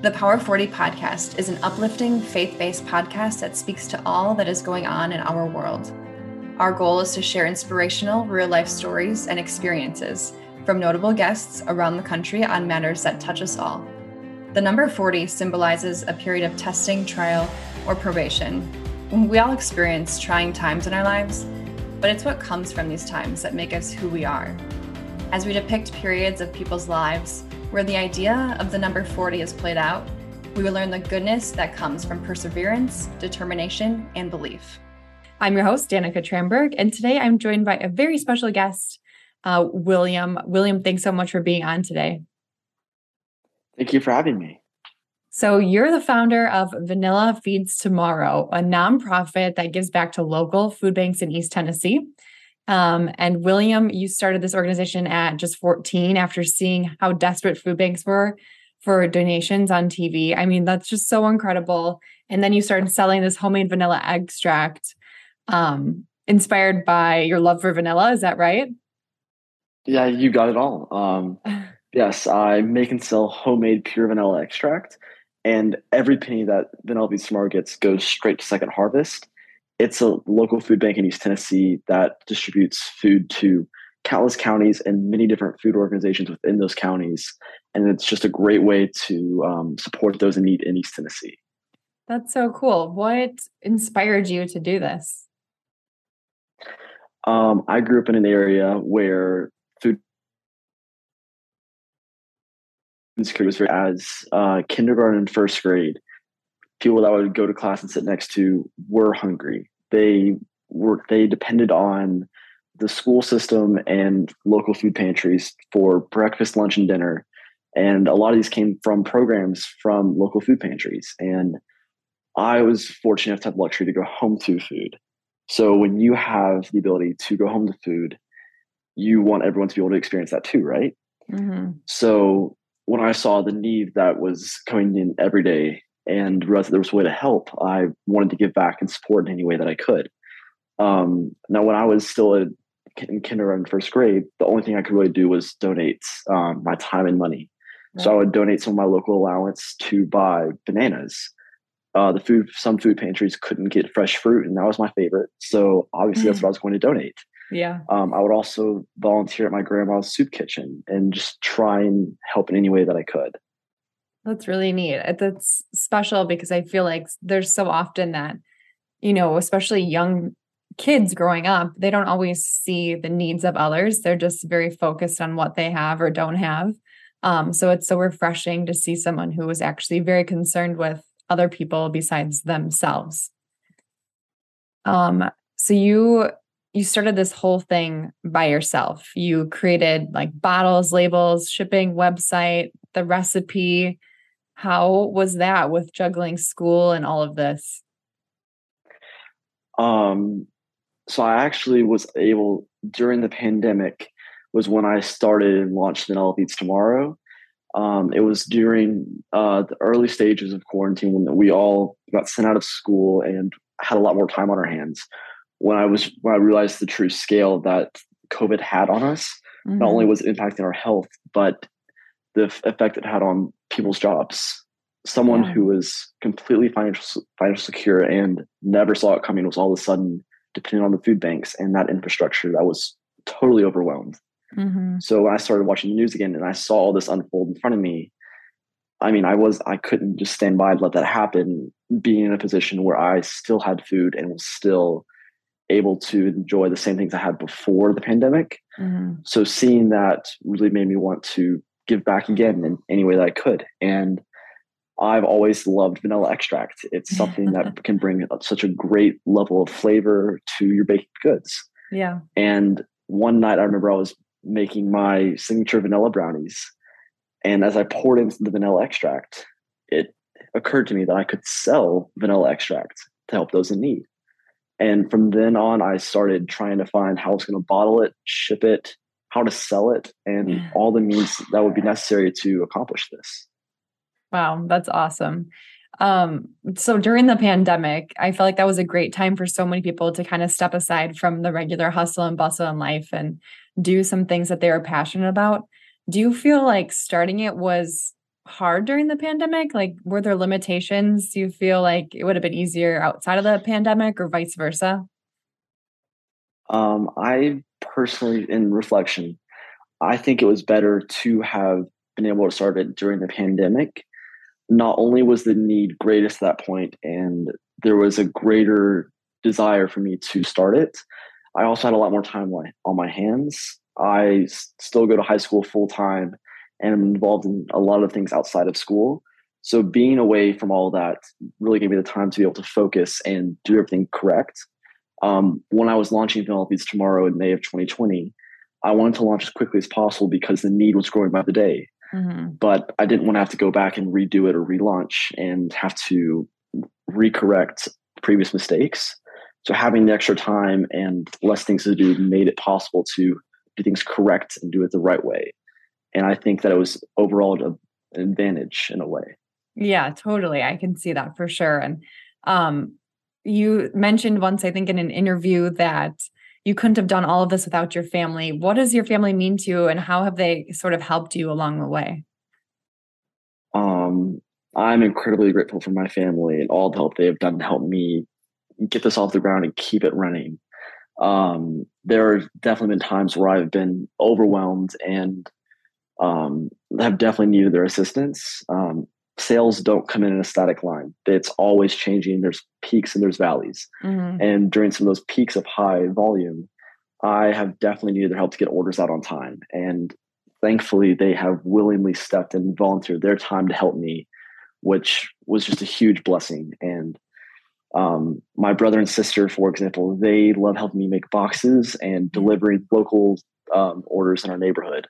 The Power 40 podcast is an uplifting, faith-based podcast that speaks to all that is going on in our world. Our goal is to share inspirational, real-life stories and experiences from notable guests around the country on matters that touch us all. The number 40 symbolizes a period of testing, trial, or probation. We all experience trying times in our lives, but it's what comes from these times that make us who we are. As we depict periods of people's lives where the idea of the number 40 is played out, we will learn the goodness that comes from perseverance, determination, and belief. I'm your host, Danica Tramberg, and today I'm joined by a very special guest, William. William, thanks so much for being on today. Thank you for having me. So you're the founder of Vanilla Feeds Tomorrow, a nonprofit that gives back to local food banks in East Tennessee. And William, you started this organization at just 14 after seeing how desperate food banks were for donations on TV. I mean, that's just so incredible. And then you started selling this homemade vanilla extract, inspired by your love for vanilla. Is that right? Yeah, you got it all. Yes, I make and sell homemade pure vanilla extract. And every penny that VanillaBeSmart gets goes straight to Second Harvest. It's a local food bank in East Tennessee that distributes food to countless counties and many different food organizations within those counties. And it's just a great way to support those in need in East Tennessee. That's so cool. What inspired you to do this? I grew up in an area where food insecurity was as kindergarten and first grade. People that would go to class and sit next to were hungry. They depended on the school system and local food pantries for breakfast, lunch, and dinner. And a lot of these came from programs from local food pantries. And I was fortunate enough to have the luxury to go home to food. So when you have the ability to go home to food, you want everyone to be able to experience that too, right? Mm-hmm. So when I saw the need that was coming in every day, and realized that there was a way to help, I wanted to give back and support in any way that I could. Now, when I was still in kindergarten, first grade, the only thing I could really do was donate my time and money. Right. So I would donate some of my local allowance to buy bananas. Some food pantries couldn't get fresh fruit, and that was my favorite. So obviously that's what I was going to donate. Yeah. I would also volunteer at my grandma's soup kitchen and just try and help in any way that I could. That's really neat. That's special because I feel like there's so often that, you know, especially young kids growing up, they don't always see the needs of others. They're just very focused on what they have or don't have. So it's so refreshing to see someone who is actually very concerned with other people besides themselves. So you started this whole thing by yourself. You created like bottles, labels, shipping, website, the recipe. How was that with juggling school and all of this? So I actually was able, during the pandemic, was when I started and launched Vanilla Feeds Tomorrow. It was during the early stages of quarantine when we all got sent out of school and had a lot more time on our hands. When I realized the true scale that COVID had on us, mm-hmm. Not only was it impacting our health, but the effect it had on people's jobs. Someone who was completely financially secure and never saw it coming was all of a sudden dependent on the food banks and that infrastructure that was totally overwhelmed. Mm-hmm. So when I started watching the news again and I saw all this unfold in front of me, I mean, I couldn't just stand by and let that happen, being in a position where I still had food and was still able to enjoy the same things I had before the pandemic. Mm-hmm. So seeing that really made me want to give back again in any way that I could. And I've always loved vanilla extract. It's something that can bring up such a great level of flavor to your baked goods. Yeah. And one night I remember I was making my signature vanilla brownies. And as I poured in the vanilla extract, it occurred to me that I could sell vanilla extract to help those in need. And from then on, I started trying to find how I was going to bottle it, ship it, how to sell it, and all the means that would be necessary to accomplish this. Wow, that's awesome. So during the pandemic, I felt like that was a great time for so many people to kind of step aside from the regular hustle and bustle in life and do some things that they were passionate about. Do you feel like starting it was hard during the pandemic? Like, were there limitations? Do you feel like it would have been easier outside of the pandemic or vice versa? I personally, in reflection, I think it was better to have been able to start it during the pandemic. Not only was the need greatest at that point, and there was a greater desire for me to start it, I also had a lot more time on my hands. I still go to high school full time and I'm involved in a lot of things outside of school. So being away from all that really gave me the time to be able to focus and do everything correct. When I was launching Vanilla Feeds Tomorrow in May of 2020, I wanted to launch as quickly as possible because the need was growing by the day. Mm-hmm. But I didn't want to have to go back and redo it or relaunch and have to recorrect previous mistakes. So having the extra time and less things to do made it possible to do things correct and do it the right way. And I think that it was overall an advantage in a way. Yeah, totally. I can see that for sure. And you mentioned once, I think in an interview, that you couldn't have done all of this without your family. What does your family mean to you, and how have they sort of helped you along the way? I'm incredibly grateful for my family and all the help they have done to help me get this off the ground and keep it running. There have definitely been times where I've been overwhelmed and have definitely needed their assistance. Sales don't come in a static line. It's always changing. There's peaks and there's valleys. Mm-hmm. And during some of those peaks of high volume, I have definitely needed their help to get orders out on time. And thankfully, they have willingly stepped in and volunteered their time to help me, which was just a huge blessing. And my brother and sister, for example, they love helping me make boxes and delivering local orders in our neighborhood.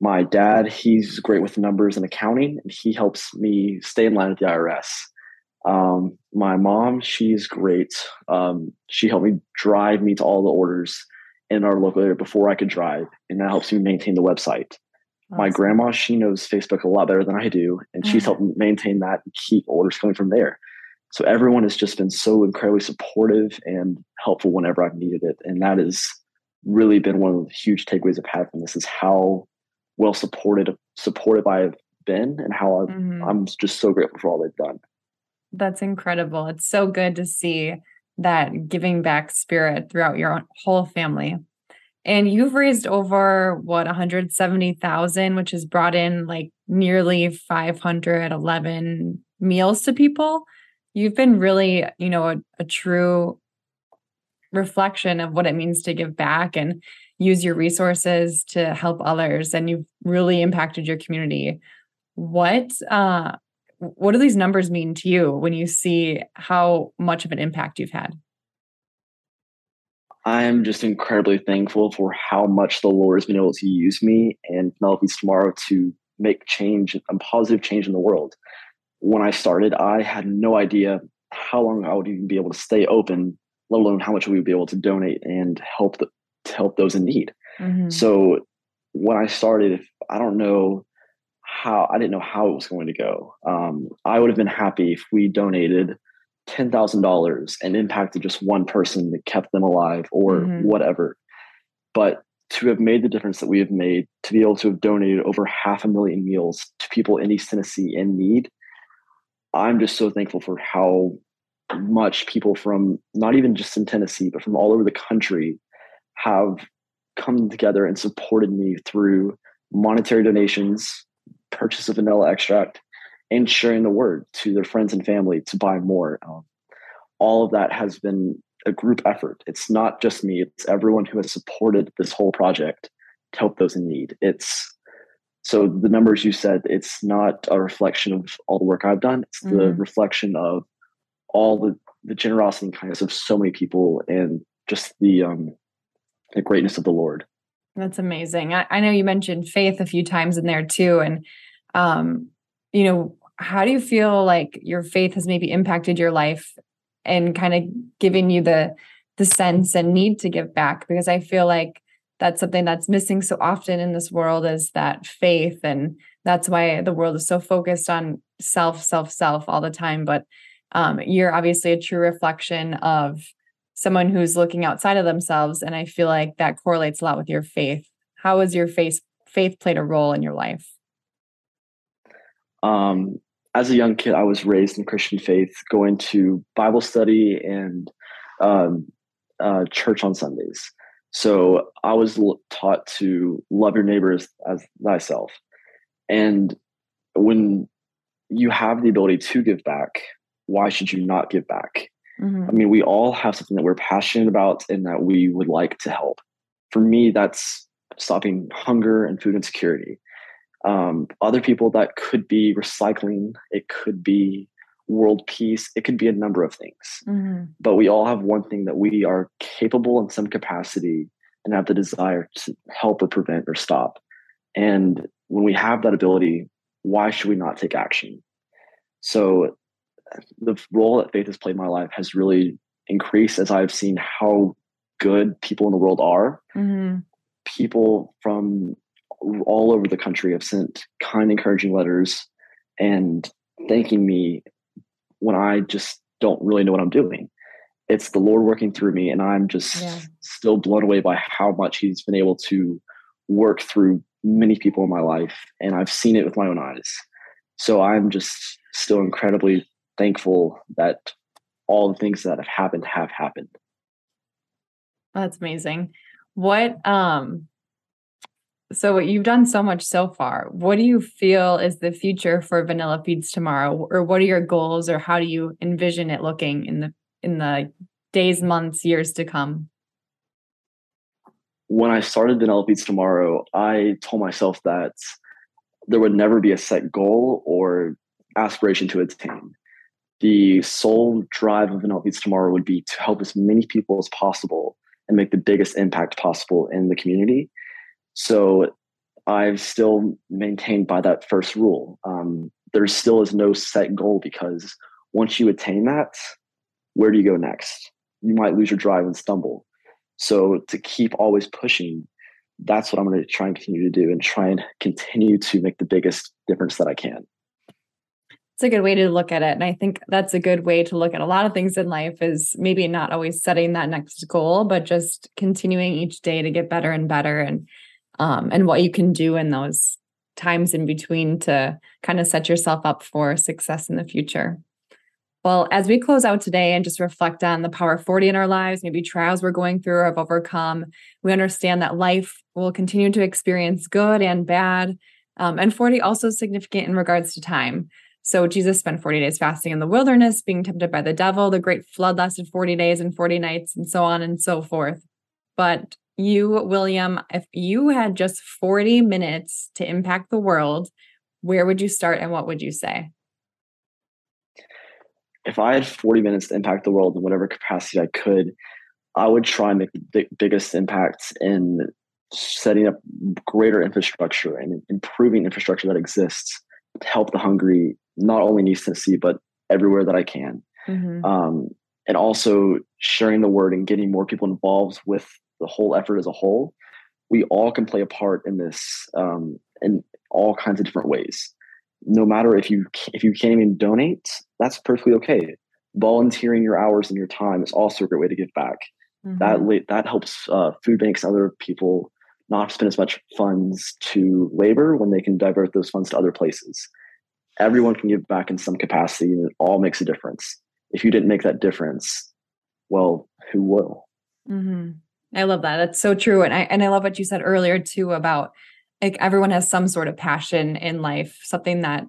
My dad, he's great with numbers and accounting, and he helps me stay in line with the IRS. My mom, she's great. She helped me drive me to all the orders in our local area before I could drive, and that helps me maintain the website. Awesome. My grandma, she knows Facebook a lot better than I do, and she's helped maintain that and keep orders coming from there. So everyone has just been so incredibly supportive and helpful whenever I've needed it. And that has really been one of the huge takeaways I've had from this, is how well supportive I've been, and how I'm just so grateful for all they've done. That's incredible. It's so good to see that giving back spirit throughout your whole family. And you've raised over, what, $170,000, which has brought in like nearly 511 meals to people. You've been really, a true reflection of what it means to give back and use your resources to help others. And you've really impacted your community. What do these numbers mean to you when you see how much of an impact you've had? I'm just incredibly thankful for how much the Lord has been able to use me and Vanilla Feeds Tomorrow to make change and positive change in the world. When I started, I had no idea how long I would even be able to stay open, let alone how much we would be able to donate and help those in need. Mm-hmm. So when I started, I didn't know how it was going to go. I would have been happy if we donated $10,000 and impacted just one person that kept them alive or whatever. But to have made the difference that we have made, to be able to have donated over 500,000 meals to people in East Tennessee in need, I'm just so thankful for how much people from not even just in Tennessee, but from all over the country have come together and supported me through monetary donations, purchase of vanilla extract, and sharing the word to their friends and family to buy more. All of that has been a group effort. It's not just me. It's everyone who has supported this whole project to help those in need. So the numbers you said, it's not a reflection of all the work I've done. It's the reflection of all the generosity and kindness of so many people, and just the greatness of the Lord. That's amazing. I know you mentioned faith a few times in there too. And, how do you feel like your faith has maybe impacted your life and kind of given you the sense and need to give back? Because I feel like that's something that's missing so often in this world, is that faith. And that's why the world is so focused on self all the time. But you're obviously a true reflection of someone who's looking outside of themselves. And I feel like that correlates a lot with your faith. How has your faith played a role in your life? As a young kid, I was raised in Christian faith, going to Bible study and church on Sundays. So I was taught to love your neighbor as thyself. And when you have the ability to give back, why should you not give back? Mm-hmm. I mean, we all have something that we're passionate about and that we would like to help. For me, that's stopping hunger and food insecurity. Other people, that could be recycling. It could be world peace. It could be a number of things. Mm-hmm. But we all have one thing that we are capable in some capacity and have the desire to help or prevent or stop. And when we have that ability, why should we not take action? So the role that faith has played in my life has really increased as I've seen how good people in the world are. Mm-hmm. People from all over the country have sent kind, encouraging letters and thanking me when I just don't really know what I'm doing. It's the Lord working through me, and I'm just still blown away by how much He's been able to work through many people in my life, and I've seen it with my own eyes. So I'm just still incredibly thankful that all the things that have happened have happened. That's amazing. So you've done so much so far. What do you feel is the future for Vanilla Feeds Tomorrow? Or what are your goals, or how do you envision it looking in the days, months, years to come? When I started Vanilla Feeds Tomorrow, I told myself that there would never be a set goal or aspiration to attain. The sole drive of Vanilla Feeds Tomorrow would be to help as many people as possible and make the biggest impact possible in the community. So I've still maintained by that first rule. There still is no set goal, because once you attain that, where do you go next? You might lose your drive and stumble. So to keep always pushing, that's what I'm going to try and continue to do, and try and continue to make the biggest difference that I can. It's a good way to look at it. And I think that's a good way to look at a lot of things in life, is maybe not always setting that next goal, but just continuing each day to get better and better, and what you can do in those times in between to kind of set yourself up for success in the future. Well, as we close out today and just reflect on the Power 40 in our lives, maybe trials we're going through or have overcome, we understand that life will continue to experience good and bad. And 40 also significant in regards to time. So Jesus spent 40 days fasting in the wilderness, being tempted by the devil. The great flood lasted 40 days and 40 nights, and so on and so forth. But you, William, if you had just 40 minutes to impact the world, where would you start and what would you say? If I had 40 minutes to impact the world in whatever capacity I could, I would try and make the biggest impacts in setting up greater infrastructure and improving infrastructure that exists to help the hungry, not only in East Tennessee, but everywhere that I can. Mm-hmm. And also sharing the word and getting more people involved with the whole effort as a whole. We all can play a part in this in all kinds of different ways. No matter if you can't even donate, that's perfectly okay. Volunteering your hours and your time is also a great way to give back. Mm-hmm. That helps food banks and other people not spend as much funds to labor when they can divert those funds to other places. Everyone can give back in some capacity, and it all makes a difference. If you didn't make that difference, well, who will? Mm-hmm. I love that. That's so true. And I love what you said earlier too, about like everyone has some sort of passion in life, something that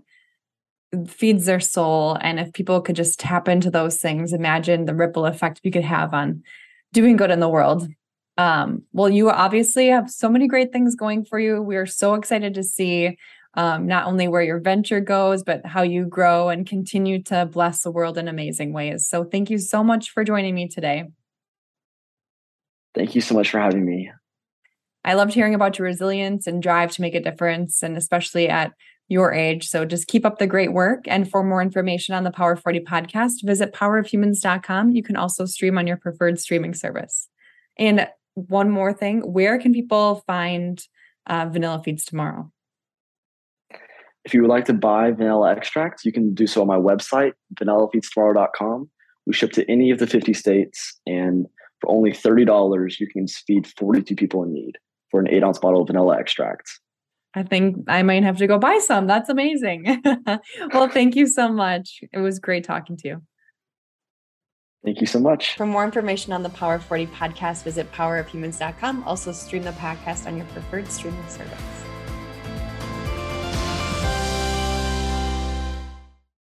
feeds their soul. And if people could just tap into those things, imagine the ripple effect you could have on doing good in the world. Well, you obviously have so many great things going for you. We are so excited to see not only where your venture goes, but how you grow and continue to bless the world in amazing ways. So thank you so much for joining me today. Thank you so much for having me. I loved hearing about your resilience and drive to make a difference, and especially at your age. So just keep up the great work. And for more information on the Power 40 podcast, visit powerofhumans.com. You can also stream on your preferred streaming service. And one more thing, where can people find Vanilla Feeds Tomorrow? If you would like to buy vanilla extracts, you can do so on my website, vanillafeedstomorrow.com. We ship to any of the 50 states, and for only $30, you can feed 42 people in need for an 8-ounce bottle of vanilla extract. I think I might have to go buy some. That's amazing. Well, thank you so much. It was great talking to you. Thank you so much. For more information on the Power 40 podcast, visit powerofhumans.com. Also stream the podcast on your preferred streaming service.